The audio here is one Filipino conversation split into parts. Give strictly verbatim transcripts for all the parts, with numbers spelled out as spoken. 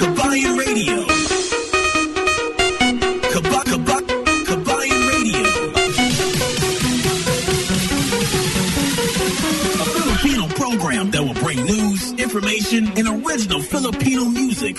Kabayan Radio. Kaba, kaba, Kabayan Radio. A Filipino program that will bring news, information, and original Filipino music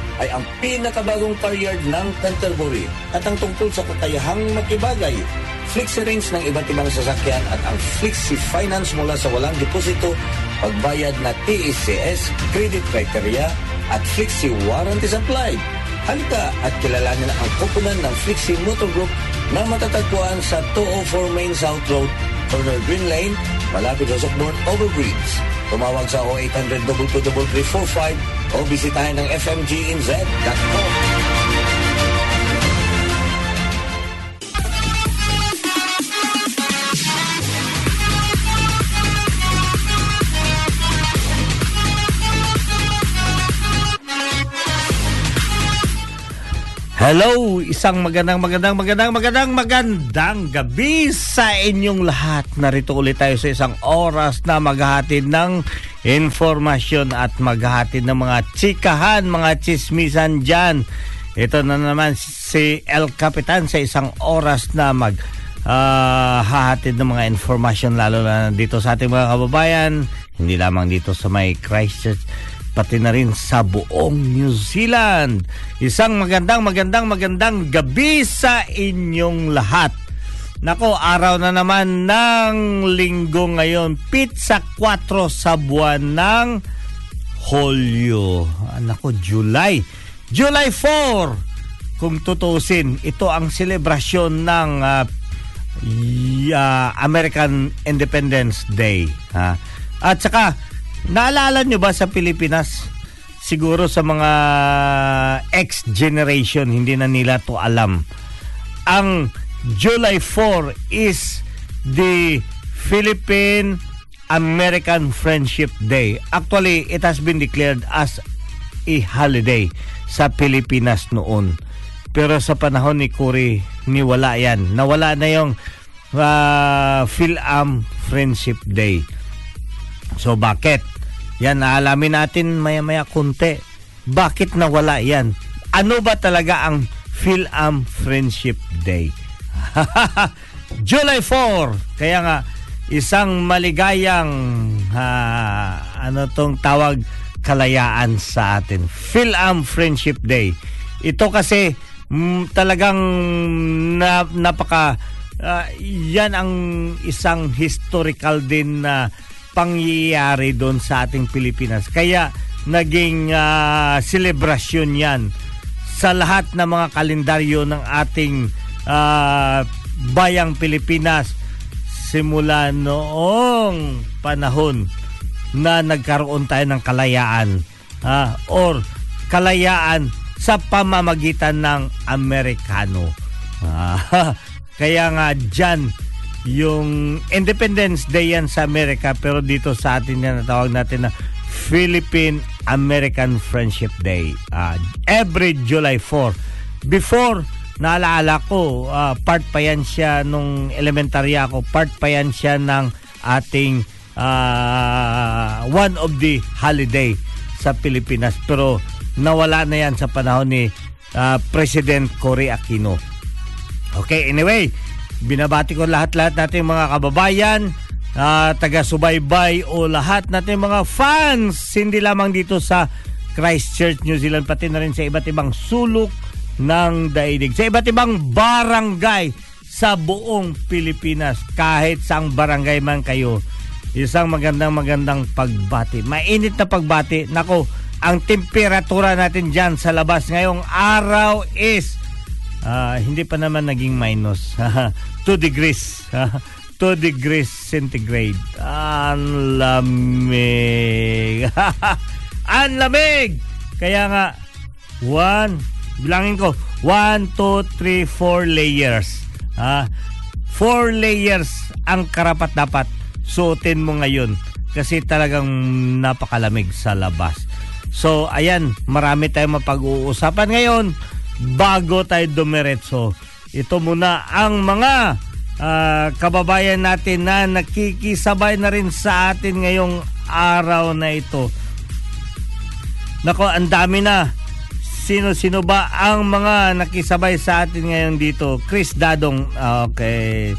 ay ang pinakabagong car yard ng Canterbury at ang tungkol sa kakayahang makibagay, Flexi range ng iba't ibang sasakyan at ang Flexi finance mula sa walang deposito, pagbayad na T E C S, credit criteria at Flexi warranties applied. Halika at kilalanin ang koponan ng Flexi Motor Group na matatagpuan sa two oh four Main South Road, corner Green Lane, malapit sa Sockborn Overbridge. Tumawag sa zero eight hundred, two two three four five o bisitahin ang f m g n z dot com. Hello, isang magandang magandang magandang magandang magandang gabi sa inyong lahat. Narito ulit tayo sa isang oras na maghahatid ng informasyon at maghahatid ng mga tsikahan, mga tsismisan dyan. Ito na naman si El Capitan sa isang oras na maghahatid uh, ng mga informasyon, lalo na dito sa ating mga kababayan, hindi lamang dito sa may Christchurch, pati na rin sa buong New Zealand. Isang magandang, magandang, magandang gabi sa inyong lahat. Nako, araw na naman ng linggo ngayon. Pizza four sa buwan ng Hulyo. Nako, July. July four. Kung tutusin, ito ang selebrasyon ng uh, uh, American Independence Day. Ha? At saka, naalala nyo ba sa Pilipinas, siguro sa mga ex-generation, hindi na nila to alam. Ang July four is the Philippine-American Friendship Day. Actually, it has been declared as a holiday sa Pilipinas noon. Pero sa panahon ni Cory, niwala yan. Nawala na yung uh, Phil-Am Friendship Day. So bakit? Yan, naalamin natin maya-maya kunti. Bakit nawala yan? Ano ba talaga ang Phil-Am Friendship Day? July four. Kaya nga, isang maligayang, uh, ano tong tawag, kalayaan sa atin. Phil-Am Friendship Day. Ito kasi mm, talagang na, napaka, uh, yan ang isang historical din na uh, pangyayari doon sa ating Pilipinas. Kaya naging uh, selebrasyon yan sa lahat ng mga kalendaryo ng ating uh, bayang Pilipinas simula noong panahon na nagkaroon tayo ng kalayaan uh, or kalayaan sa pamamagitan ng Amerikano. Uh, kaya nga dyan yung Independence Day yan sa Amerika, pero dito sa atin yan natawag natin na Philippine-American Friendship Day. Uh, every July four. Before, naalala ko, uh, part pa yan siya nung elementarya ko, part pa yan siya ng ating uh, one of the holiday sa Pilipinas. Pero nawala na yan sa panahon ni uh, President Cory Aquino. Okay, anyway, binabati ko lahat-lahat natin mga kababayan, uh, taga-subaybay o lahat natin mga fans, hindi lamang dito sa Christchurch, New Zealand, pati na rin sa iba't ibang sulok ng daigdig, sa iba't ibang barangay sa buong Pilipinas. Kahit saang barangay man kayo, isang magandang-magandang pagbati. Mainit na pagbati. Nako, ang temperatura natin dyan sa labas ngayong araw is uh, hindi pa naman naging minus. two degrees. two degrees centigrade. Ang lamig. Ang lamig! Kaya nga, one, bilangin ko, one, two, three, four layers. Uh, four layers ang karapat-dapat suotin mo ngayon kasi talagang napakalamig sa labas. So ayan, marami tayong mapag-uusapan ngayon bago tayo dumiretso. Ito muna ang mga uh, kababayan natin na nakikisabay na rin sa atin ngayong araw na ito. Nako, ang dami na. Sino-sino ba ang mga nakisabay sa atin ngayon dito? Chris Dadong, okay,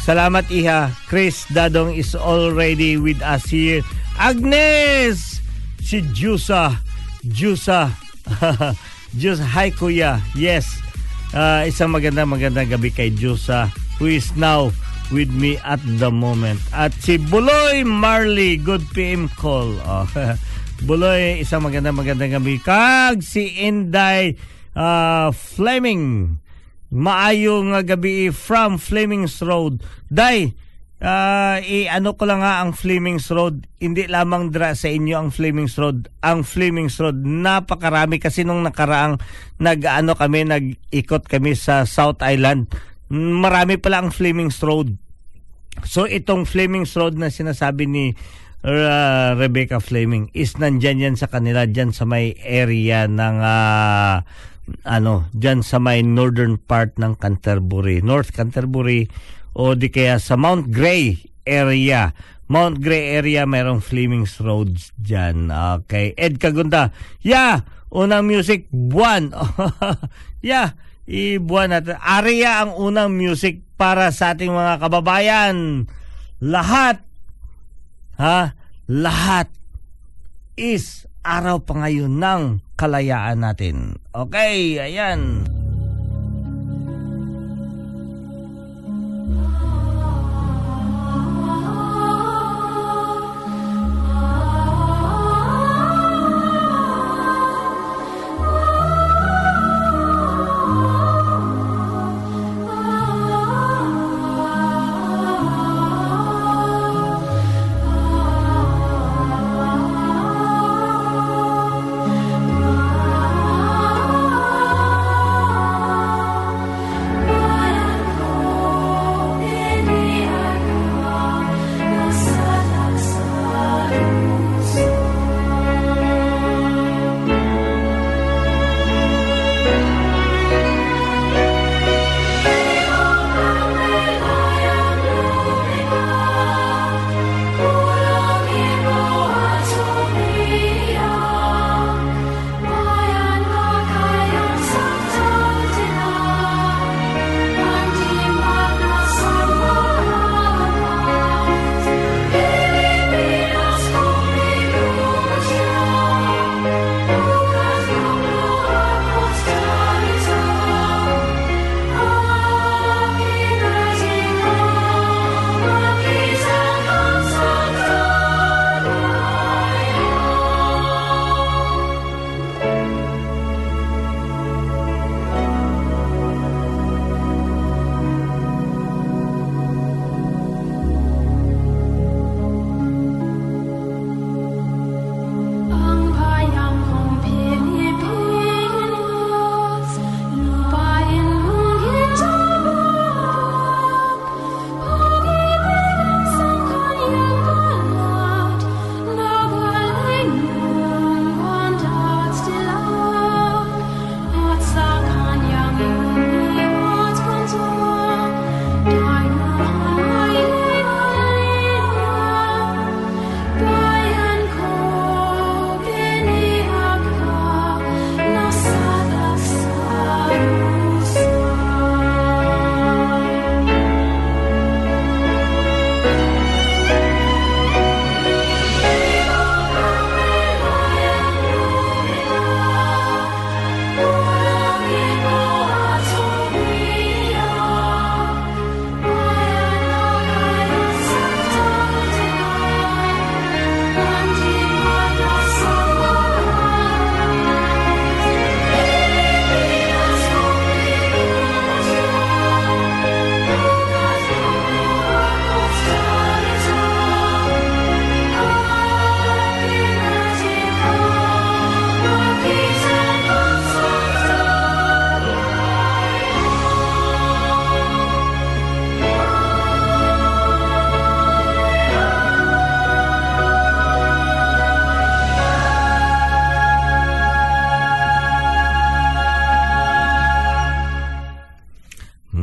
salamat iha. Chris Dadong is already with us here. Agnes! Si Jusa. Jusa. Jus, hi kuya. Yes. Uh, isang maganda magandang gabi kay Jusa who is now with me at the moment. At si Buloy Marley. Good P M call. Oh. Buloy, isang maganda magandang gabi. Kag si Inday uh, Fleming. Maayong gabi from Flemings Road. Day, uh, i-ano ko lang nga ang Flemings Road. Hindi lamang dra sa inyo ang Flemings Road. Ang Flemings Road, napakarami kasi nung nakaraang nag-ano kami, nag-ikot kami sa South Island. Marami pala ang Flemings Road. So, itong Flemings Road na sinasabi ni uh, Rebecca Fleming is nandyan yan sa kanila, dyan sa may area ng... Uh, ano, dyan sa may northern part ng Canterbury, North Canterbury, o di kaya sa Mount Grey area. Mount Grey area, mayroong Flemings Roads dyan. Okay. Ed Kagunda, yeah, unang music, buwan. Yeah, ibuwan natin. Aria ang unang music para sa ating mga kababayan. Lahat, ha, lahat is araw pa ngayon ng kalayaan natin. Okay, ayan.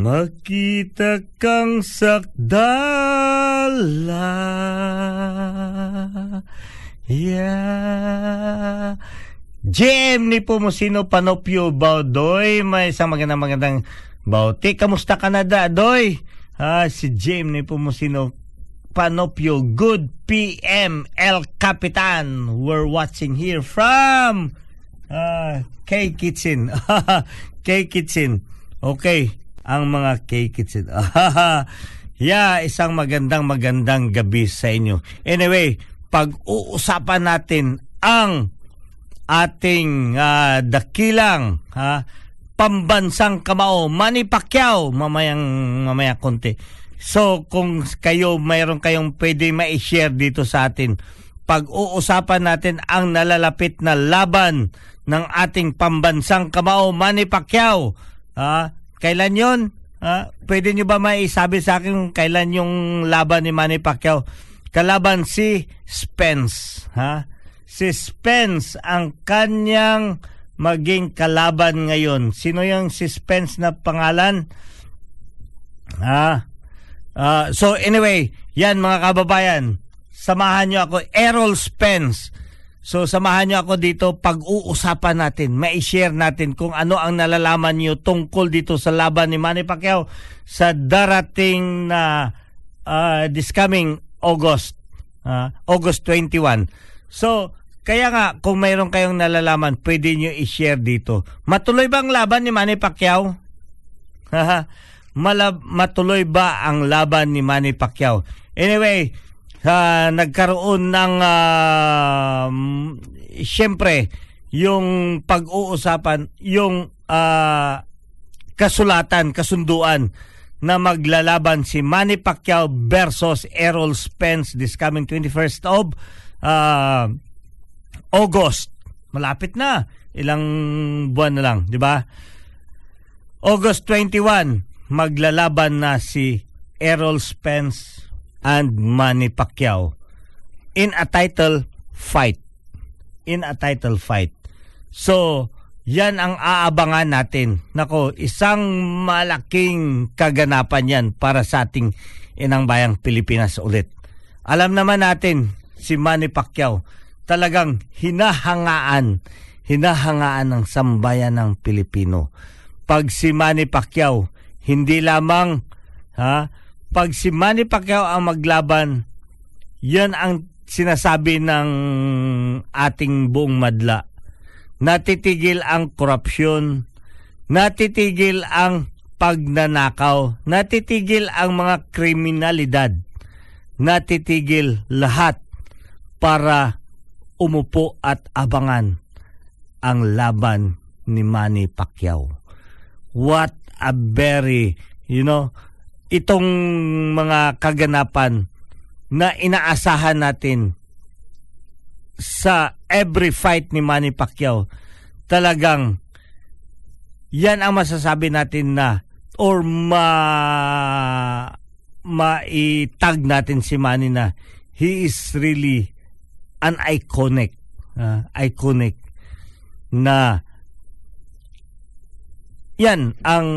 makita kang sakdala, yeah. G M ni Pumosino Panopio Baudoy, may isang magandang magandang bauti. Kamusta Canada, Doy? Ah, si G M ni Pumosino Panopio, good P M, El Capitan. We're watching here from ah, K Kitchen. K Kitchen. Okay, ang mga K Kitchen. Yeah, isang magandang magandang gabi sa inyo. Anyway, pag-uusapan natin ang ating uh, dakilang ha, pambansang kamao, Manny Pacquiao, mamayang mamaya konti. So kung kayo mayroon kayong pwede ma-share dito sa atin, pag-uusapan natin ang nalalapit na laban ng ating pambansang kamao, Manny Pacquiao. Ha, kailan yun? Ha, pwede nyo ba maisabi sa akin kailan yung laban ni Manny Pacquiao? Kalaban si Spence, ha? Si Spence ang kanyang maging kalaban ngayon. Sino yung si Spence na pangalan? Ah, uh, so anyway, yan mga kababayan. Samahan nyo ako, Errol Spence. So samahan nyo ako dito, pag-uusapan natin, ma-share natin kung ano ang nalalaman nyo tungkol dito sa laban ni Manny Pacquiao sa darating na uh, this coming August, uh, August twenty-first. So, kaya nga, kung mayroon kayong nalalaman, pwede nyo i-share dito. Matuloy ba ang laban ni Manny Pacquiao? Malab- matuloy ba ang laban ni Manny Pacquiao? Anyway, uh, nagkaroon ng, uh, siyempre, yung pag-uusapan, yung uh, kasulatan, kasunduan na maglalaban si Manny Pacquiao versus Errol Spence this coming twenty-first of Uh, August. Malapit na. Ilang buwan na lang, di ba? August twenty-first, maglalaban na si Errol Spence and Manny Pacquiao in a title fight. In a title fight. So, yan ang aabangan natin. Nako, isang malaking kaganapan yan para sa ating inang bayang Pilipinas ulit. Alam naman natin, si Manny Pacquiao talagang hinahangaan hinahangaan ng sambayan ng Pilipino. Pag si Manny Pacquiao, hindi lamang ha, pag si Manny Pacquiao ang maglaban, yan ang sinasabi ng ating buong madla. Natitigil ang korupsyon, natitigil ang pagnanakaw, natitigil ang mga kriminalidad, natitigil lahat para umupo at abangan ang laban ni Manny Pacquiao. What a very, you know, itong mga kaganapan na inaasahan natin sa every fight ni Manny Pacquiao, talagang yan ang masasabi natin na or ma maitag natin si Manny na he is really an iconic, uh, iconic na yan ang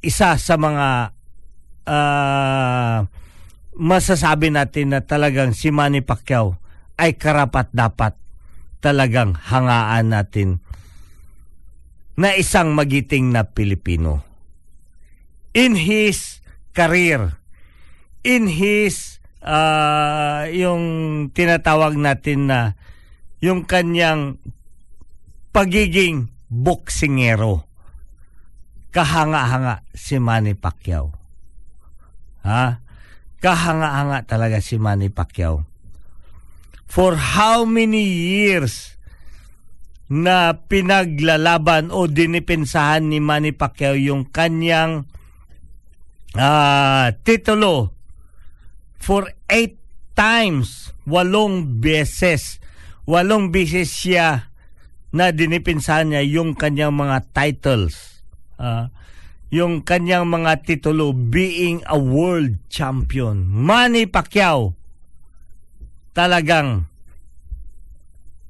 isa sa mga uh, masasabi natin na talagang si Manny Pacquiao ay karapat-dapat talagang hangaan natin na isang magiting na Pilipino. In his career, in his Uh, yung tinatawag natin na yung kanyang pagiging boksingero, kahanga-hanga si Manny Pacquiao. Ha? Kahanga-hanga talaga si Manny Pacquiao. For how many years na pinaglalaban o dinipensahan ni Manny Pacquiao yung kanyang uh, titulo? For eight times, walong beses, walong beses siya na dinipinsahan niya yung kanyang mga titles. Uh, yung kanyang mga titulo, being a world champion. Manny Pacquiao, talagang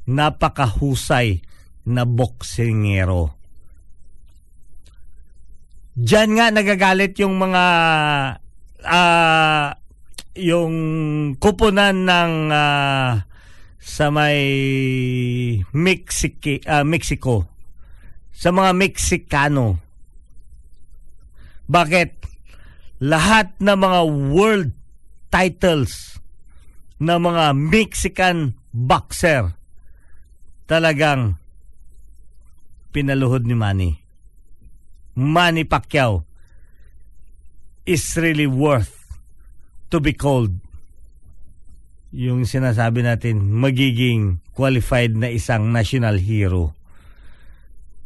napakahusay na boksingero. Diyan nga nagagalit yung mga uh, yung kupunan ng uh, sa may Mexico, uh, Mexico. Sa mga Mexicano. Bakit? Lahat na mga world titles na mga Mexican boxer talagang pinaluhod ni Manny. Manny Pacquiao is really worth to be called yung sinasabi natin magiging qualified na isang national hero.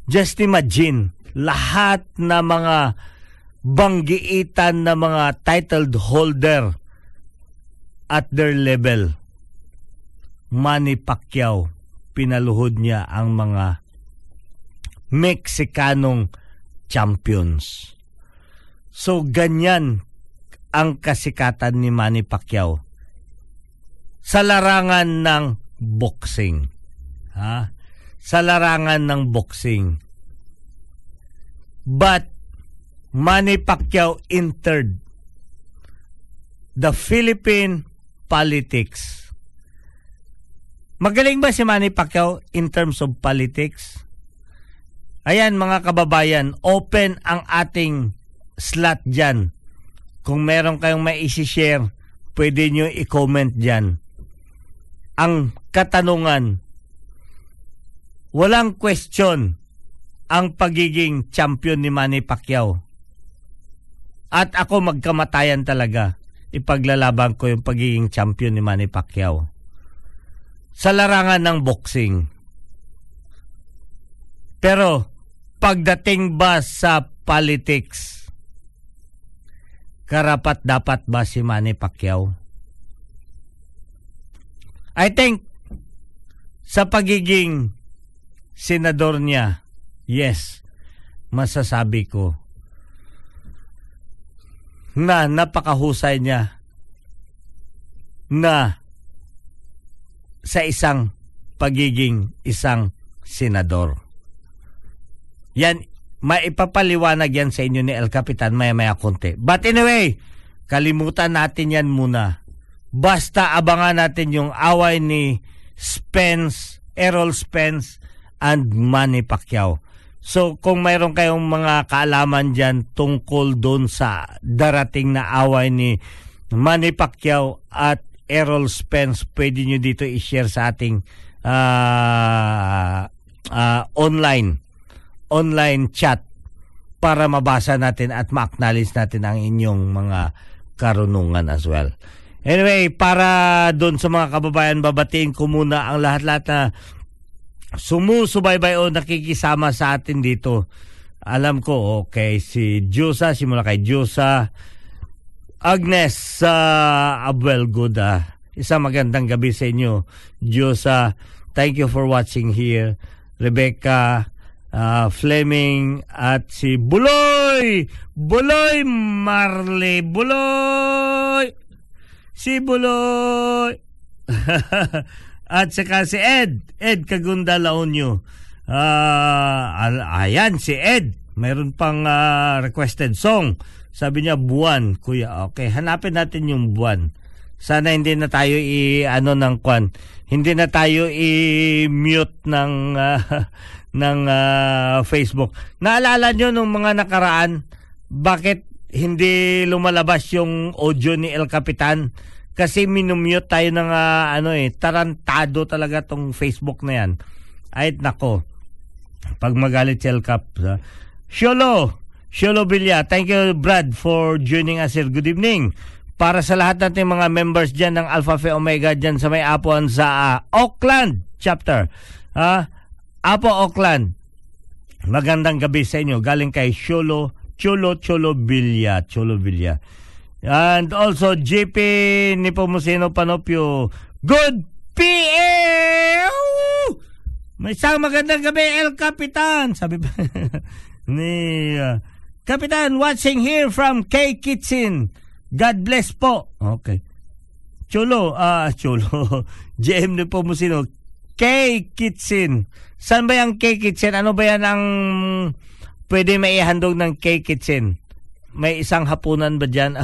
Just imagine lahat na mga banggiitan na mga titled holder at their level. Manny Pacquiao, pinaluhod niya ang mga Mexicanong champions. So, ganyan ang kasikatan ni Manny Pacquiao sa larangan ng boxing. Ha? Sa larangan ng boxing. But, Manny Pacquiao entered the Philippine politics. Magaling ba si Manny Pacquiao in terms of politics? Ayan mga kababayan, open ang ating slot dyan. Kung meron kayong mai-share, pwede nyo i-comment dyan. Ang katanungan, walang question ang pagiging champion ni Manny Pacquiao. At ako magkamatayan talaga, ipaglalaban ko yung pagiging champion ni Manny Pacquiao sa larangan ng boxing. Pero pagdating ba sa politics, karapat dapat ba si Manny Pacquiao? I think sa pagiging senador niya, yes, masasabi ko na napakahusay niya na sa isang pagiging isang senador. Yan, maipapaliwanag yan sa inyo ni El Capitan maya-maya konti. But anyway, kalimutan natin yan muna. Basta abangan natin yung away ni Spence, Errol Spence, and Manny Pacquiao. So, kung mayroon kayong mga kaalaman dyan tungkol doon sa darating na away ni Manny Pacquiao at Errol Spence, pwede nyo dito i-share sa ating uh, uh, online online chat para mabasa natin at ma-acknowledge natin ang inyong mga karunungan as well. Anyway, para doon sa mga kababayan, babatiin ko muna ang lahat-lahat na sumusubaybay o nakikisama sa atin dito. Alam ko, okay, si Diyosa, simula kay Diyosa, Agnes uh, Abelgoda, isang magandang gabi sa inyo. Diyosa, thank you for watching here. Rebecca, uh, Fleming, at si Buloy! Buloy Marley! Buloy! Si Buloy! At saka si Ed. Ed Kagunda Laonyo. Uh, ayan, si Ed. Mayroon pang uh, requested song. Sabi niya, buwan, kuya. Okay, hanapin natin yung buwan. Sana hindi na tayo i-ano ng kwan. Hindi na tayo i-mute ng, uh, ng uh, Facebook. Naalala nyo nung mga nakaraan, bakit hindi lumalabas yung audio ni El Capitan? Kasi minumute tayo ng uh, ano eh, tarantado talaga tong Facebook na yan. Ay, nako. Pag magalit si El Cap. Uh, Sholo! Sholo Villa, thank you Brad for joining us here. Good evening. Para sa lahat natin mga members dyan ng Alpha Phi Omega dyan sa may Apuan sa uh, Auckland chapter. Uh, Apo Auckland, magandang gabi sa inyo. Galing kay Sholo, Cholo, Cholo Villa, Cholo Villa. And also J P Nipomuceno Panopio. Good P M! May isang magandang gabi El Capitan. Sabi ba? Ni... Uh, Kapitan, watching here from K Kitchen. God bless po. Okay. Cholo, ah, uh, Cholo. J M na po mo sino. K Kitchen. Saan ba yung K Kitchen? Ano ba yan ang Pwede maihandog ng K-Kitchen. May isang hapunan ba dyan?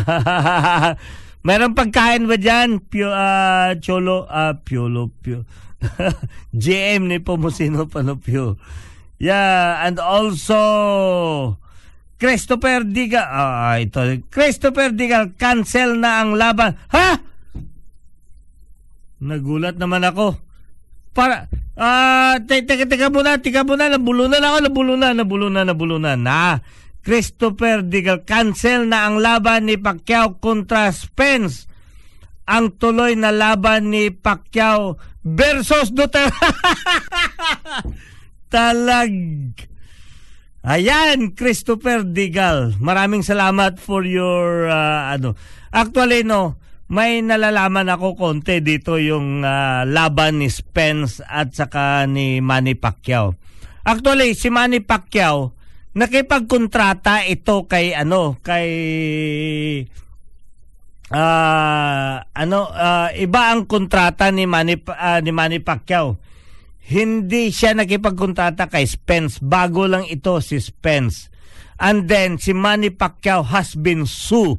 Meron pagkain ba dyan? Pio, uh, Cholo, uh, Piolo, Pio. G M ni Pomusino Panopio. Yeah, and also Christopher Digal. Ah, ito. Christopher Digal, cancel na ang laban. Ha? Nagulat naman ako. Para, ah, teka, teka muna, teka muna. Nabulunan ako, nabulunan, nabulunan, nabulunan. Na, Christopher Digal, cancel na ang laban ni Pacquiao kontra Spence. Ang tuloy na laban ni Pacquiao versus Duterte. Talag. Ayan, Christopher Digal. Maraming salamat for your uh, ano. Actually no, may nalalaman ako konti dito yung uh, laban ni Spence at saka ni Manny Pacquiao. Actually si Manny Pacquiao nakipagkontrata ito kay ano, kay uh, ano uh, iba ang kontrata ni Manny uh, ni Manny Pacquiao. Hindi siya nakipagkontrata kay Spence. Bago lang ito si Spence. And then, si Manny Pacquiao has been sued.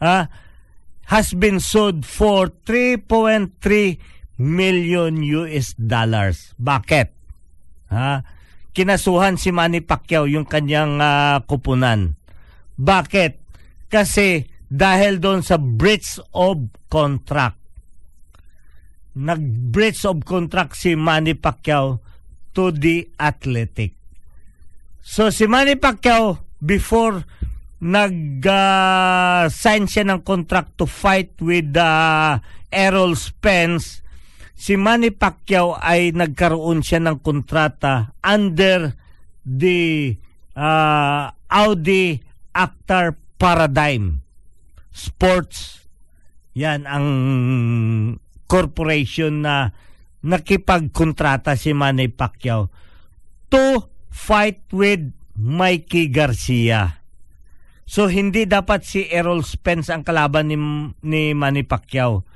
Ha? Has been sued for three point three million US dollars. Bakit? Ha? Kinasuhan si Manny Pacquiao yung kanyang uh, kupunan. Bakit? Kasi dahil doon sa breach of contract. Nag-breach of contract si Manny Pacquiao to the Athletic. So si Manny Pacquiao before nag-sign uh, siya ng contract to fight with uh, Errol Spence, si Manny Pacquiao ay nagkaroon siya ng kontrata under the uh, Audi Actor Paradigm Sports. Yan ang corporation na nakipagkontrata si Manny Pacquiao to fight with Mikey Garcia. So hindi dapat si Errol Spence ang kalaban ni, ni Manny Pacquiao.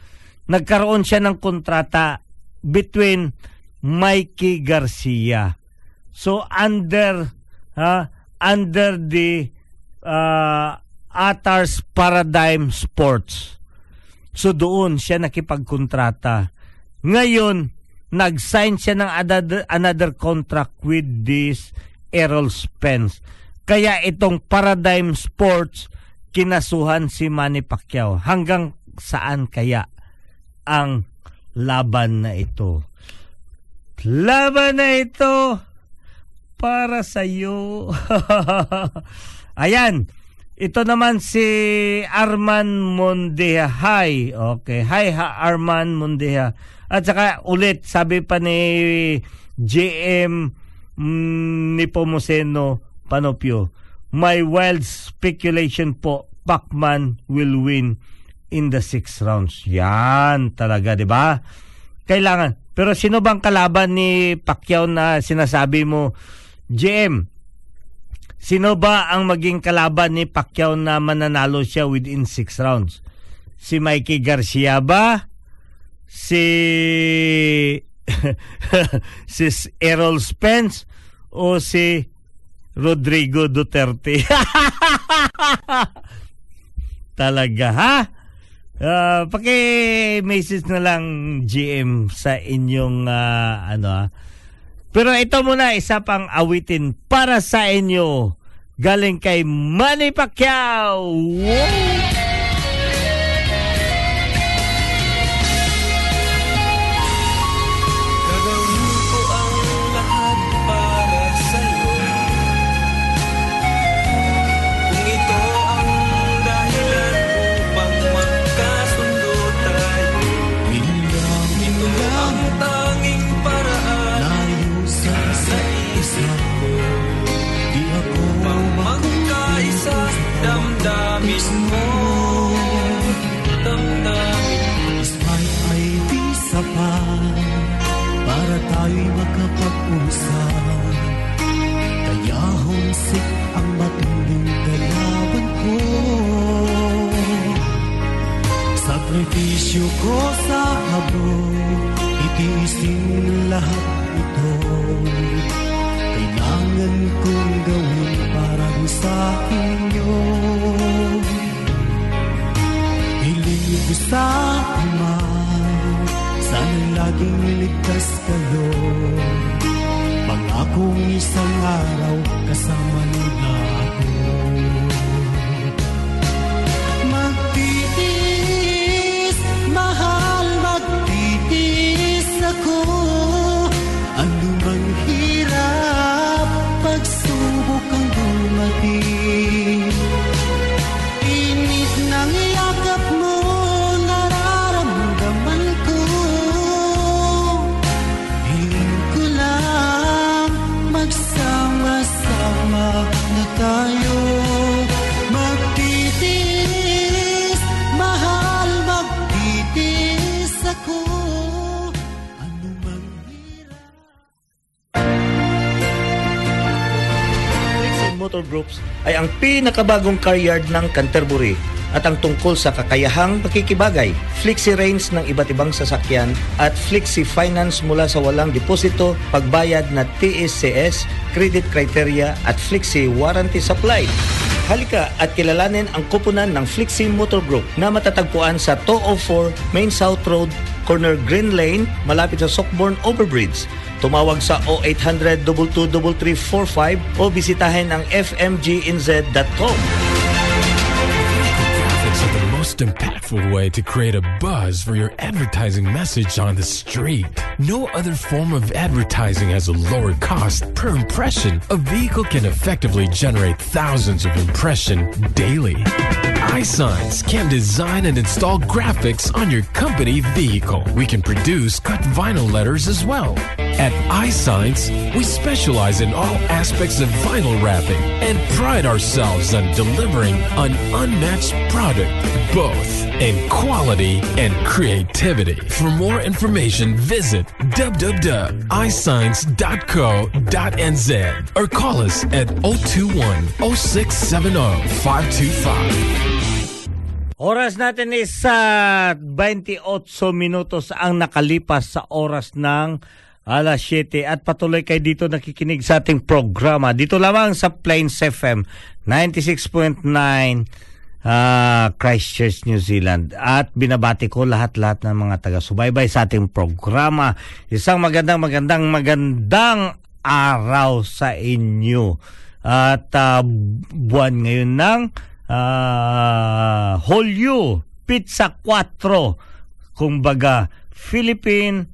Nagkaroon siya ng kontrata between Mikey Garcia. So under uh, under the uh, Atars Paradigm Sports. So doon siya nakipagkontrata. Ngayon, nag-sign siya ng another, another contract with this Errol Spence. Kaya itong Paradigm Sports, kinasuhan si Manny Pacquiao. Hanggang saan kaya ang laban na ito? Laban na ito para sa'yo. Ayan. Ito naman si Arman Mondeha. Hi. Okay. Hi ha, Arman Mondeha. At saka ulit, sabi pa ni J M mm, Nepomuceno Panopio, my wild speculation po, Pacman will win in the six rounds. Yan talaga, di ba? Kailangan. Pero sino bang kalaban ni Pacquiao na sinasabi mo, J M? Sino ba ang maging kalaban ni Pacquiao na mananalo siya within six rounds? Si Mikey Garcia ba? Si si Errol Spence o si Rodrigo Duterte? Talaga ha? Uh, paki-message na lang G M sa inyong uh, ano ha? Pero ito muna, isa pang awitin para sa inyo. Galing kay Manny Pacquiao. Wow! Tayo'y makapag-usap. Kaya homesick ang matinding kalaban ko. Sakripisyo ko sa habog, itiisin lahat ito. Kailangan kong gawin maging ligtas kayo. Pangakong isang araw kasama nila ako. Magtitiis, mahal, magtitiis ako. Anumang hirap, pagsubok ang dumating. Init ng yakap mo, nararamdaman ko. Hiling ko lang, magsama-sama na tayo. Magtitiis, mahal, magtitiis ako. Ano man hirap. Flexi Motor Group ay ang pinakabagong car yard ng Canterbury at ang tungkol sa kakayahang pakikibagay, flexi range ng iba't ibang sasakyan at flexi finance mula sa walang deposito, pagbayad na T S C S, credit criteria at flexi warranty supply. Halika at kilalanin ang koponan ng Flexi Motor Group na matatagpuan sa two oh four Main South Road, corner Green Lane, malapit sa Sockborn Overbridge. Tumawag sa zero eight zero zero two two three three four five o bisitahin ang f m g n z dot com. Most impactful way to create a buzz for your advertising message on the street. No other form of advertising has a lower cost per impression. A vehicle can effectively generate thousands of impressions daily. iSigns can design and install graphics on your company vehicle. We can produce cut vinyl letters as well. At iSigns, we specialize in all aspects of vinyl wrapping and pride ourselves on delivering an unmatched product, both in quality and creativity. For more information, visit w w w dot i signs dot co dot n z or call us at zero two one zero six seven zero five two five. Oras natin is sa uh, twenty-eight minutos ang nakalipas sa oras ng alas siyete at patuloy kayo dito nakikinig sa ating programa. Dito lamang sa Plains F M ninety-six point nine uh, Christchurch, New Zealand. At binabati ko lahat-lahat ng mga taga-subaybay sa ating programa. Isang magandang, magandang, magandang araw sa inyo. At uh, buwan ngayon ng Uh, Holyo Pizza four, kumbaga Philippine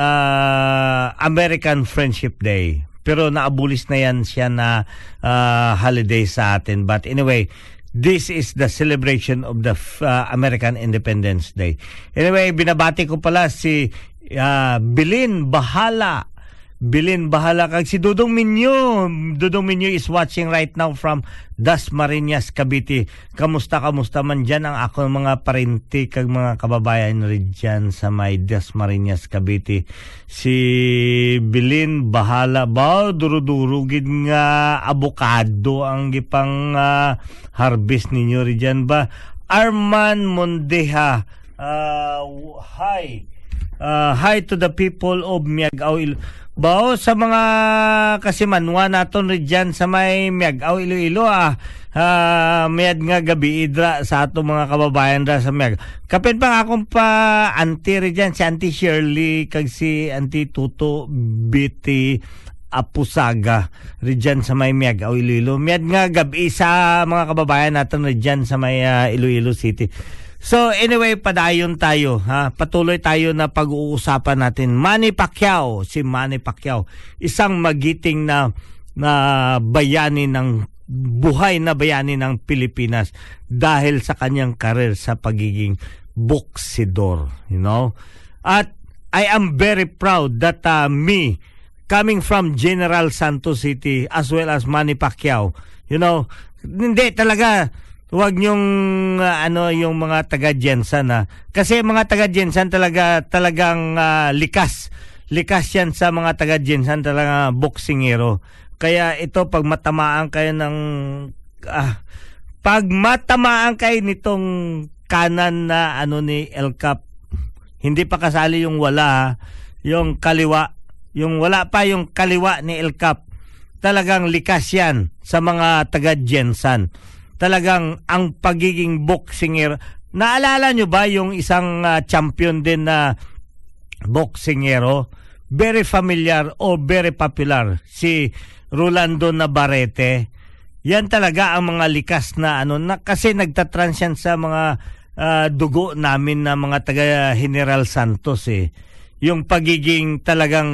uh, American Friendship Day, pero naabulis na yan siya na uh, holiday sa atin. But anyway, this is the celebration of the uh, American Independence Day. Anyway, binabati ko pala si uh, Bilin Bahala. Bilin, bahala kang si Dudong Minyo. Dudong Minyo is watching right now from Dasmariñas, Cavite. Kamusta, kamusta man dyan ang ako mga parinti kag mga kababayan rin dyan sa may Dasmariñas, Cavite. Si Bilin, bahala ba? Durudurugid nga abukado ang gipang uh, harvest ninyo rin dyan ba? Arman Mondeha. Uh, hi. Uh, hi to the people of Miyagao, Iloilo. Bao sa mga kasimanwa naton rin dyan sa may Miyagao, Iloilo, ah, ah mayad nga gabi idra sa ato mga kababayan dra sa Miyagao. Kapit pa akong pa auntie rin dyan, si Auntie Shirley kag si Auntie Tuto B T Apusaga rin dyan sa may Miyagao, Iloilo. Mayad nga gabi sa mga kababayan naton rin dyan sa may uh, Iloilo City. So anyway, padayon tayo, ha? Patuloy tayo na pag-uusapan natin. Manny Pacquiao, si Manny Pacquiao, isang magiting na, na bayani ng buhay na bayani ng Pilipinas dahil sa kanyang karir sa pagiging boksidor, you know. At I am very proud that uh, me, coming from General Santos City as well as Manny Pacquiao, you know, hindi talaga. Huwag yung uh, ano yung mga taga Jensen na ah. Kasi mga taga Jensen talaga talagang uh, likas. Likas yan sa mga taga Jensen talaga boksingero. Kaya ito pag matamaan kayo ng ah, pag matamaan kayo nitong kanan na ano ni El Cap. Hindi pa kasali yung wala, yung kaliwa, yung wala pa yung kaliwa ni El Cap. Talagang likas yan sa mga taga Jensen. Talagang ang pagiging boksinger. Naalala nyo ba yung isang uh, champion din na boksingero, very familiar o very popular si Rolando Navarrete. Yan talaga ang mga likas na ano na, kasi nagtatrans yan sa mga uh, dugo namin na mga taga General Santos eh. Yung pagiging talagang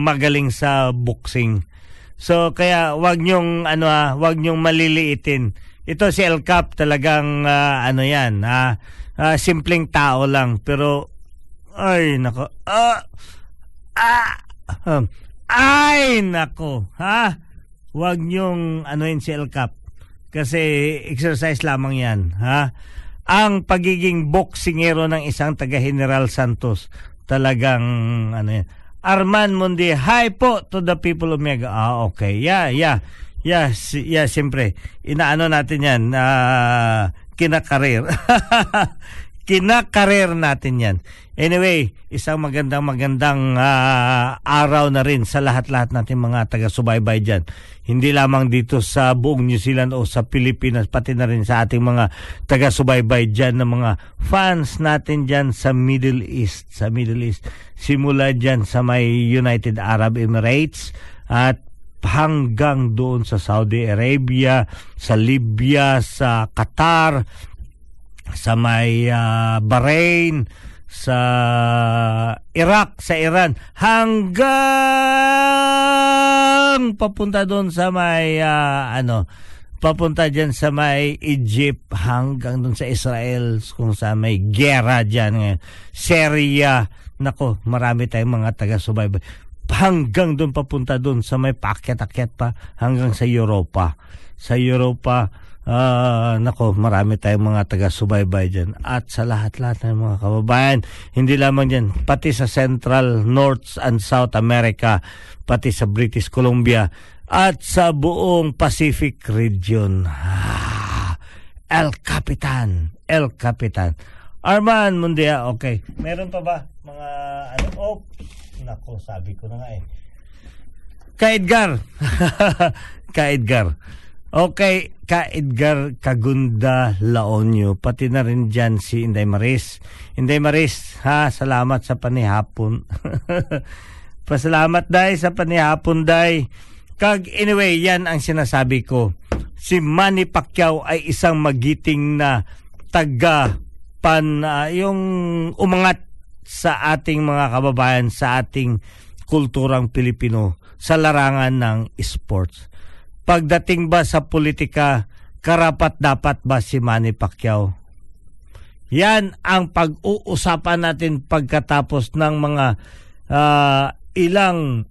magaling sa boxing. So kaya wag niyong ano ah, wag niyong maliliitin. Ito si El Cap talagang uh, ano yan, ah, ah, simpleng tao lang pero ay nako. Ah, Ah, um, ay nako, ha? Huwag niyong anuin si El Cap kasi exercise lamang yan, ha? Ang pagiging boksingero ng isang taga General Santos talagang ano yan. Arman Mundi, hi po to the people of Miyagao. Ah, okay. Yeah, yeah. Yeah, si- yeah, siyempre. Inaano natin yan, uh, kinakarir. Kinakarir natin yan. Anyway, isang magandang magandang uh, araw na rin sa lahat-lahat natin mga taga-subaybay dyan. Hindi lamang dito sa buong New Zealand o sa Pilipinas, pati na rin sa ating mga taga-subaybay dyan na mga fans natin dyan sa Middle East. Sa Middle East, simula dyan sa may United Arab Emirates at hanggang doon sa Saudi Arabia, sa Libya, sa Qatar, sa may uh, Bahrain, sa Iraq, sa Iran, hanggang papunta doon sa may uh, ano, papunta diyan sa may Egypt, hanggang doon sa Israel kung sa may gera diyan ngayon, Syria, nako marami tayong mga taga-subaybay, hanggang doon papunta doon sa may paakyat-akyat pa hanggang sa Europa, sa Europa. Uh, nako, marami tayong mga taga-subaybay dyan. At sa lahat-lahat ng mga kababayan, hindi lamang dyan, pati sa Central, North and South America, pati sa British Columbia, at sa buong Pacific region. Ah, El Capitan, El Capitan. Arman Mundia, okay. Meron pa ba mga ano? Oh, nako, sabi ko na nga eh. Ka Edgar. Ka Edgar. Okay, ka Edgar Kagunda Laonyo, pati na rin dyan si Inday Maris. Inday Maris, ha, salamat sa panihapon. Pasalamat dai sa panihapon dai. Kag anyway, yan ang sinasabi ko. Si Manny Pacquiao ay isang magiting na taga pan uh, yung umangat sa ating mga kababayan, sa ating kulturang Pilipino sa larangan ng sports. Pagdating ba sa politika, karapat-dapat ba si Manny Pacquiao? Yan ang pag-uusapan natin pagkatapos ng mga uh, ilang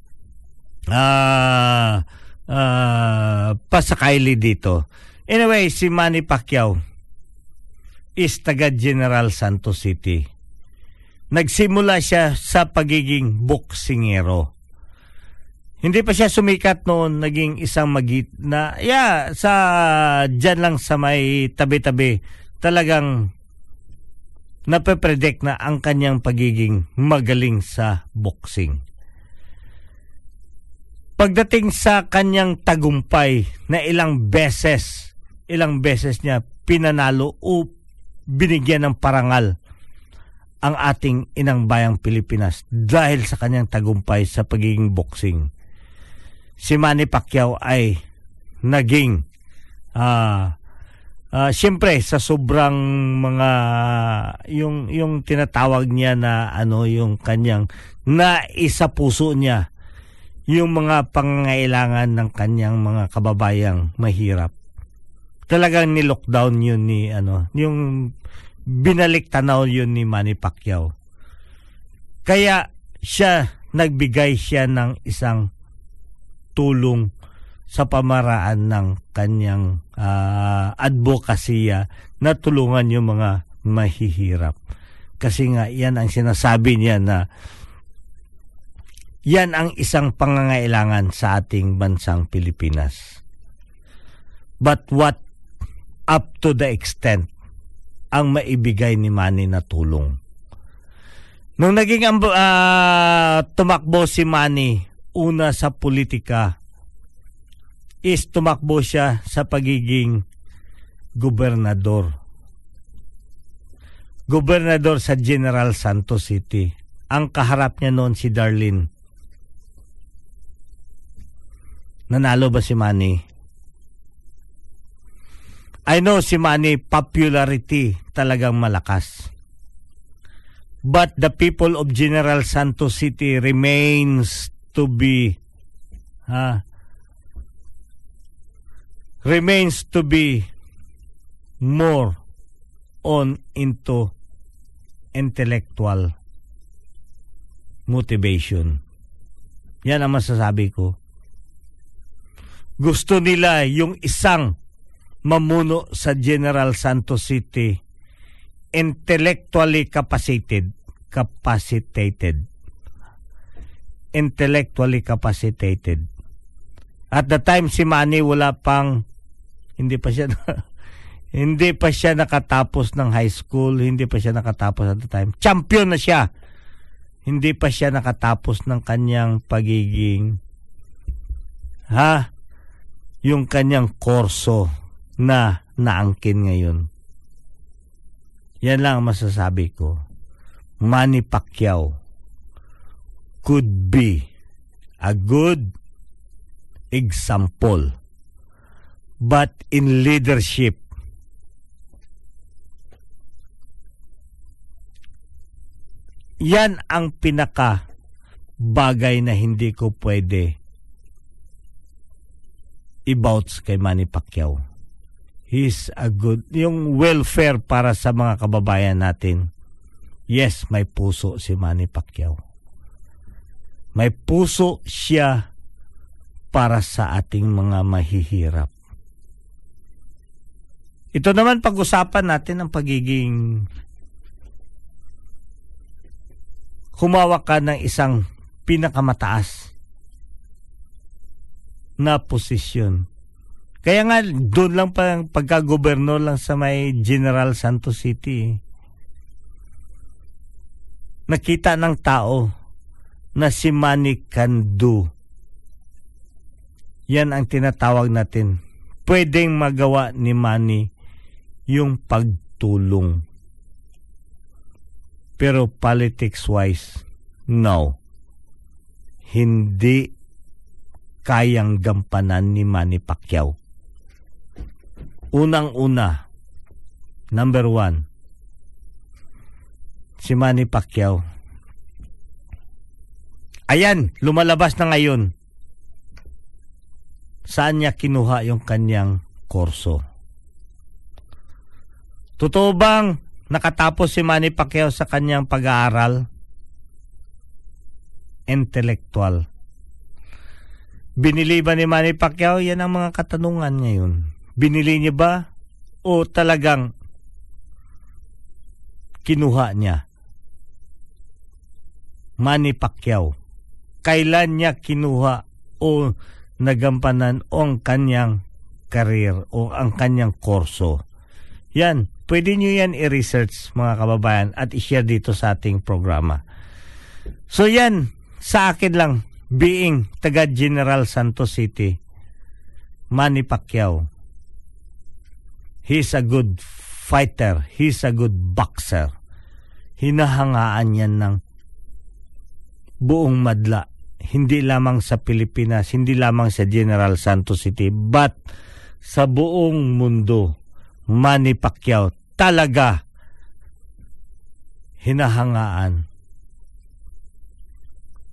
uh, uh, pasakaili dito. Anyway, si Manny Pacquiao is taga General Santos City. Nagsimula siya sa pagiging boksingero. Hindi pa siya sumikat noon, naging isang magit na, yeah, sa, dyan lang sa may tabi-tabi, talagang nape-predict na ang kanyang pagiging magaling sa boxing. Pagdating sa kanyang tagumpay na ilang beses, ilang beses niya pinanalo o binigyan ng parangal ang ating inang bayang Pilipinas dahil sa kanyang tagumpay sa pagiging boxing. Si Manny Pacquiao ay naging uh, uh, siyempre sa sobrang mga yung yung tinatawag niya na ano yung kanyang naisa puso niya yung mga pangangailangan ng kanyang mga kababayang mahirap. Talagang ni-lockdown yun ni ano yung binalik tanaw yun ni Manny Pacquiao. Kaya siya nagbigay siya ng isang tulong sa pamaraan ng kanyang uh, advokasya na tulungan yung mga mahihirap. Kasi nga yan ang sinasabi niya na yan ang isang pangangailangan sa ating bansang Pilipinas. But what up to the extent ang maibigay ni Manny na tulong? Nung naging uh, tumakbo si Manny una sa politika is tumakbo siya sa pagiging gobernador. Gobernador sa General Santos City. ang kaharap niya noon si Darlene. Nanalo ba si Manny? I know si Manny, popularity talagang malakas. But the people of General Santos City remains to be uh, remains to be more on into intellectual motivation. Yan ang masasabi ko. Gusto nila yung isang mamuno sa General Santos City intellectually capacitated capacitated intellectually capacitated. At the time si Manny wala pang hindi pa siya hindi pa siya nakatapos ng high school, hindi pa siya nakatapos at the time. Champion na siya. Hindi pa siya nakatapos ng kanyang pagiging ha yung kanyang kurso na naangkin ngayon. Yan lang masasabi ko. Manny Pacquiao could be a good example. But in leadership, yan ang pinaka bagay na hindi ko pwede i-bounce kay Manny Pacquiao. He's a good, yung welfare para sa mga kababayan natin. Yes, may puso si Manny Pacquiao. May puso siya para sa ating mga mahihirap. Ito naman pag-usapan natin ang pagiging humawak ka ng isang pinakamataas na posisyon. Kaya nga doon lang pang pagka-gobernador lang sa may General Santos City. Nakita ng tao na si Manny can do. Yan ang tinatawag natin. Pwedeng magawa ni Manny yung pagtulong. Pero politics-wise, no. Hindi kayang gampanan ni Manny Pacquiao. Unang-una, number one, si Manny Pacquiao. Ayan, lumalabas na ngayon. Saan niya kinuha yung kanyang kurso? Totoo bang nakatapos si Manny Pacquiao sa kanyang pag-aaral? Intellectual. Binili ba ni Manny Pacquiao? Yan ang mga katanungan ngayon. Binili niya ba? O talagang kinuha niya? Manny Pacquiao, kailan niya kinuha o nagampanan o ang kanyang career o ang kanyang kurso? Yan, pwede nyo yan i-research mga kababayan at i-share dito sa ating programa. So yan, sa akin lang, being taga General Santos City, Manny Pacquiao, he's a good fighter, he's a good boxer. Hinahangaan yan ng buong madla, hindi lamang sa Pilipinas, hindi lamang sa General Santos City, but sa buong mundo. Manny Pacquiao talaga hinahangaan.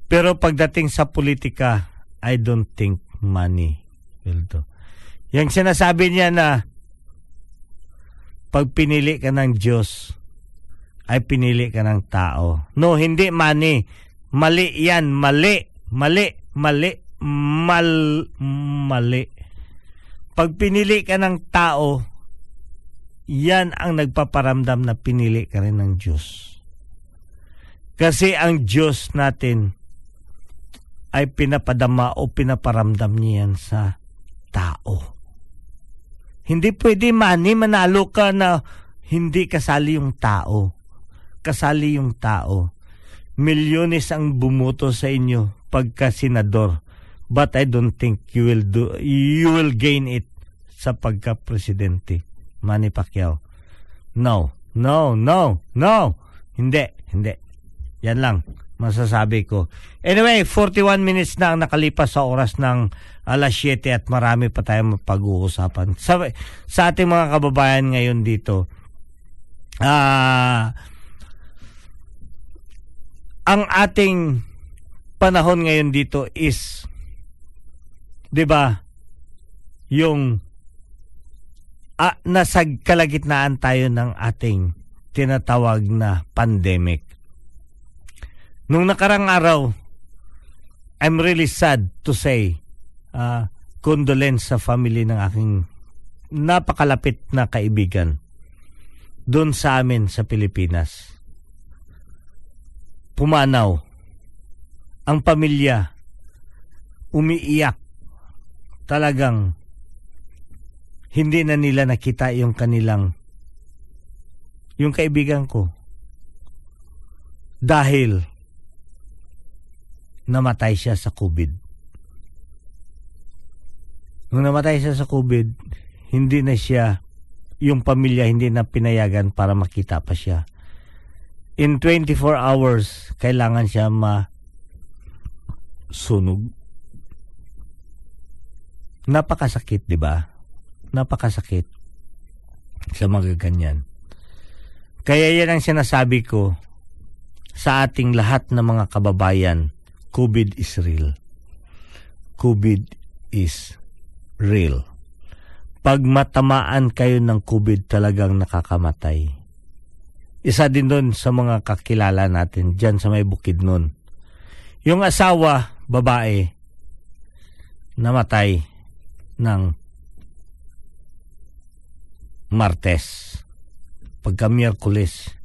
Pero pagdating sa politika, I don't think Manny will do. Yung sinasabi niya na pag pinili ka ng Diyos, ay pinili ka ng tao. No, hindi Manny. Mali yan, mali, mali, mali, mal, mali. Pag pinili ka ng tao, yan ang nagpaparamdam na pinili ka rin ng Diyos. Kasi ang Diyos natin ay pinapadama o pinaparamdam niyan sa tao. Hindi pwede Manny, manalo ka na hindi kasali yung tao. Kasali yung tao. Milyones ang bumoto sa inyo pagka senador, but I don't think you will do you will gain it sa pagka presidente. Manny Pacquiao, no no no no, hindi hindi yan lang masasabi ko. Anyway, forty-one minutes na ang nakalipas sa oras ng alas siyete at marami pa tayong mapag-uusapan. Sa, sa ating mga kababayan ngayon dito, ah, uh, ang ating panahon ngayon dito is, di ba, yung ah, nasa kalagitnaan tayo ng ating tinatawag na pandemic. Nung nakarang araw, I'm really sad to say, uh, condolence sa family ng aking napakalapit na kaibigan doon sa amin sa Pilipinas. Pumanaw ang pamilya, umiiyak, talagang hindi na nila nakita yung kanilang yung kaibigan ko dahil namatay siya sa COVID. Nung namatay siya sa COVID, hindi na siya, yung pamilya hindi na pinayagan para makita pa siya. In twenty-four hours, kailangan siya ma sunog. Napakasakit, di ba? Napakasakit sa mga ganyan. Kaya yan ang sinasabi ko sa ating lahat ng mga kababayan. COVID is real. COVID is real. Pag matamaan kayo ng COVID, talagang nakakamatay. Isa din doon sa mga kakilala natin dyan sa may bukid nun. Yung asawa, babae, namatay ng Martes. Pagka Miyerkules,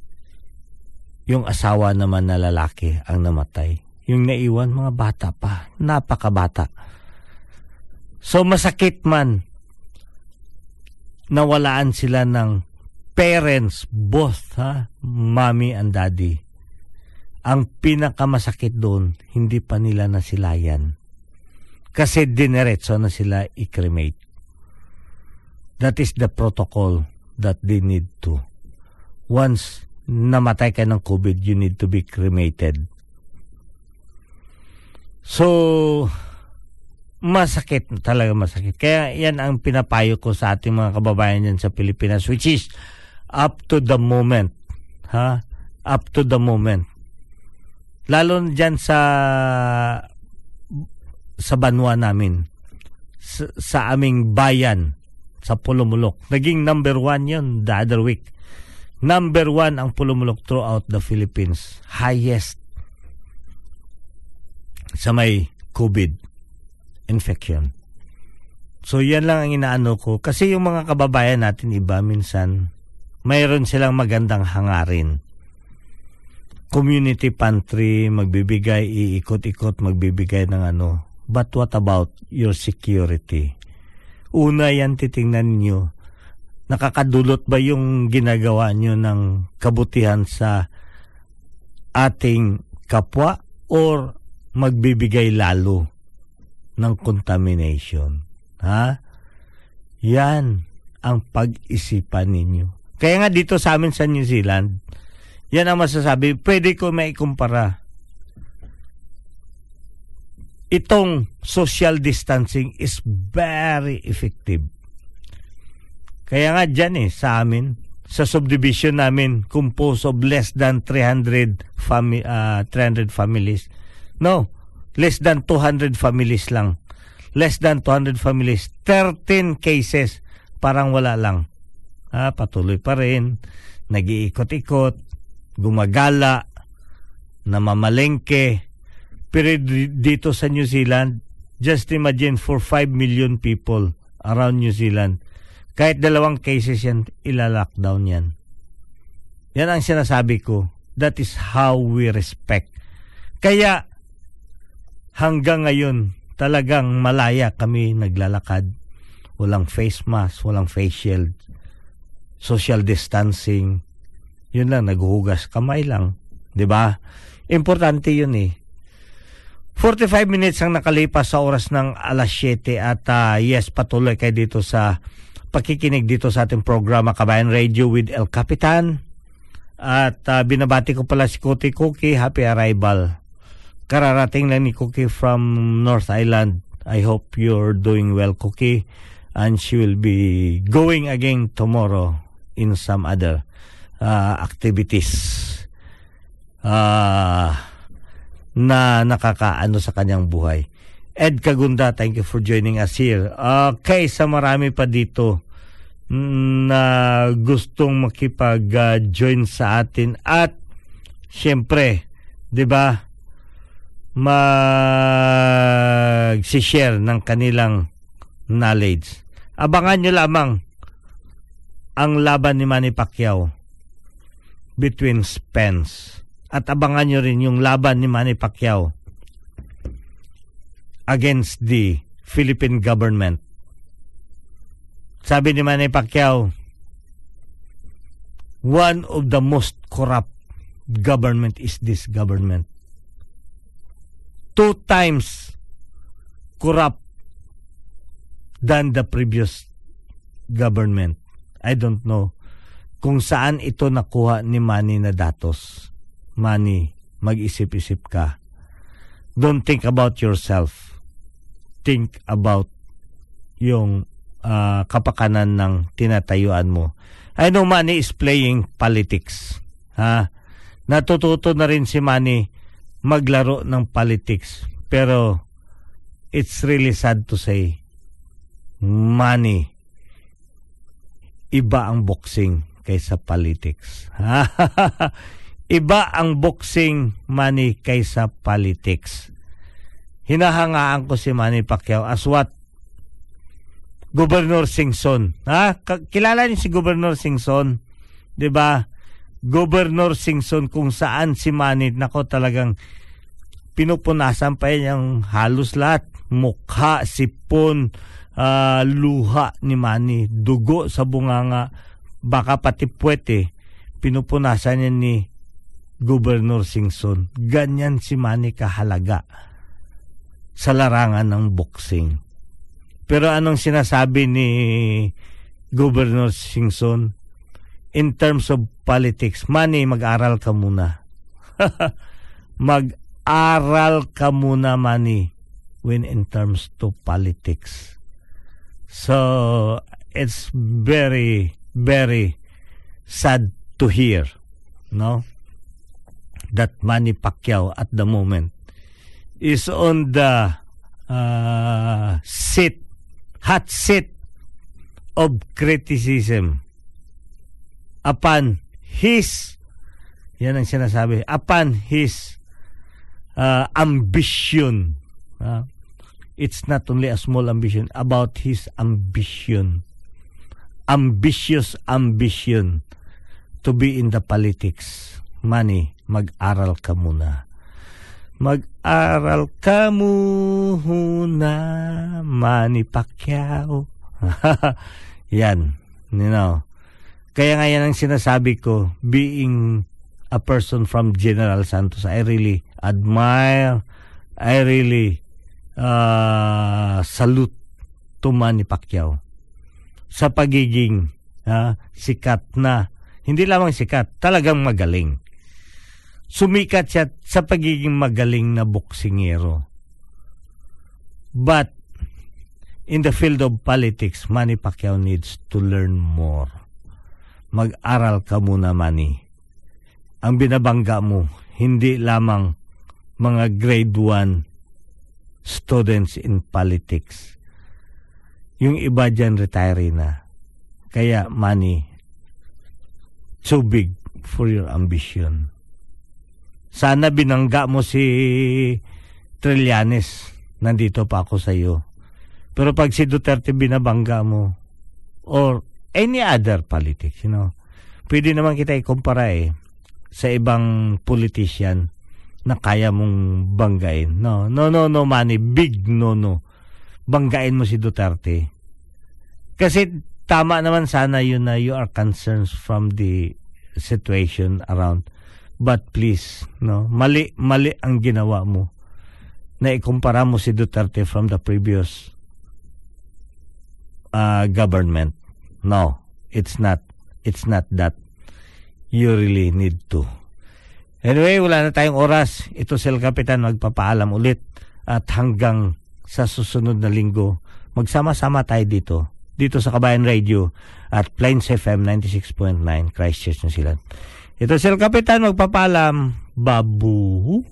yung asawa naman na lalaki ang namatay. Yung naiwan, mga bata pa. Napakabata. So, masakit man nawalaan sila ng parents, both, ha? Mommy and daddy. Ang pinakamasakit doon, hindi pa nila nasilayan. Kasi dineretso na sila i-cremate. That is the protocol that they need to. Once namatay ka ng COVID, you need to be cremated. So, masakit, talaga masakit. Kaya yan ang pinapayo ko sa ating mga kababayan dyan sa Pilipinas, which is up to the moment. Ha? Up to the moment. Lalo dyan sa sa banwa namin, sa, sa aming bayan, sa Pulumulok. Naging number one yun the other week. Number one ang Pulumulok throughout the Philippines. Highest sa may COVID infection. So, yan lang ang inaano ko. Kasi yung mga kababayan natin iba, minsan, mayroon silang magandang hangarin. Community pantry, magbibigay, iikot-ikot, magbibigay ng ano. But what about your security? Una yan, titingnan nyo. Nakakadulot ba yung ginagawa nyo ng kabutihan sa ating kapwa or magbibigay lalo ng contamination? Ha? Yan ang pag-isipan ninyo. Kaya nga dito sa amin sa New Zealand, yan ang masasabi. Pwede ko maikumpara. Itong social distancing is very effective. Kaya nga dyan eh, sa amin, sa subdivision namin, composed of less than three hundred, fami- uh, three hundred families. No, less than two hundred families lang. Less than two hundred families. thirteen cases. Parang wala lang. Ah, patuloy pa rin. Nag-iikot-ikot. Gumagala, namamalengke. Pero dito sa New Zealand, just imagine for five million people around New Zealand, kahit dalawang cases yan, ilalockdown yan. Yan ang sinasabi ko. That is how we respect. Kaya, hanggang ngayon, talagang malaya kami naglalakad. Walang face mask, walang face shield, social distancing. Yun lang, naghuhugas kamay lang. Diba? Importante yun eh. forty-five minutes ang nakalipas sa oras ng alas siyete at uh, yes, patuloy kayo dito sa pakikinig dito sa ating programa Kabayan Radio with El Capitan. At uh, binabati ko pala si Kuti Kuki, happy arrival. Kararating lang ni Cookie from North Island. I hope you're doing well, Cookie. And she will be going again tomorrow in some other uh, activities uh, na nakakaano sa kanyang buhay. Ed Cagunda, thank you for joining us here. Okay, sa marami pa dito na gustong makipag-join sa atin. At syempre, di ba, mag-share ng kanilang knowledge. Abangan nyo lamang ang laban ni Manny Pacquiao between Spence. At abangan nyo rin yung laban ni Manny Pacquiao against the Philippine government. Sabi ni Manny Pacquiao, one of the most corrupt government is this government. Two times corrupt than the previous government. I don't know kung saan ito nakuha ni Manny na datos. Manny, mag-isip-isip ka. Don't think about yourself. Think about yung uh, kapakanan ng tinatayuan mo. I know Manny is playing politics. Ha? Natututo na rin si Manny maglaro ng politics. Pero it's really sad to say, Manny, iba ang boxing kaysa politics. Iba ang boxing, Manny, kaysa politics. Hinahangaan ko si Manny Pacquiao as what? Governor Singson. Ha? Kilala niyo si Governor Singson? Diba? Governor Singson, kung saan si Manny, nako talagang pinupunasan pa yan yung halos lahat. Mukha, sipon, Uh, luha ni Manny, dugo sa bunganga, baka pati puwete, pinupunasan niya ni Governor Singson. Ganyan si Manny kahalaga sa larangan ng boxing. Pero anong sinasabi ni Governor Singson in terms of politics? Manny, mag-aral ka muna. Mag-aral ka muna, Manny, when in terms to politics. So, it's very, very sad to hear, no? That Manny Pacquiao at the moment is on the uh, seat, hot seat of criticism upon his, yan ang sinasabi, upon his uh, ambition, uh, it's not only a small ambition, about his ambition. Ambitious ambition to be in the politics. Manny, mag-aral ka muna. Mag-aral ka muna, Manny Pacquiao. Yan, you know. Kaya nga yan ang sinasabi ko, being a person from General Santos, I really admire, I really Uh, salute to Manny Pacquiao sa pagiging uh, sikat na, hindi lamang sikat, talagang magaling. Sumikat siya sa pagiging magaling na boksingero. But in the field of politics, Manny Pacquiao needs to learn more. Mag-aral ka muna, Manny. Ang binabangga mo, hindi lamang mga grade one students in politics. Yung iba dyan retire na. Kaya, Manny, too big for your ambition. Sana binangga mo si Trillanes. Nandito pa ako sa'yo. Pero pag si Duterte binabangga mo, or any other politics, you know, pwede naman kita ikumpara eh sa ibang politician na kaya mong banggain. No, no, no, no, Manny. Big no, no. Banggain mo si Duterte. Kasi tama naman sana yun na you are concerned from the situation around. But please, no, mali, mali ang ginawa mo na ikumpara mo si Duterte from the previous uh, government. No, it's not. It's not that. You really need to Anyway, wala na tayong oras. Ito si El Capitan, magpapaalam ulit. At hanggang sa susunod na linggo, magsama-sama tayo dito. Dito sa Kabayan Radio at Plains F M ninety-six point nine, Christchurch, New Zealand. Ito si El Capitan, magpapaalam. Babu.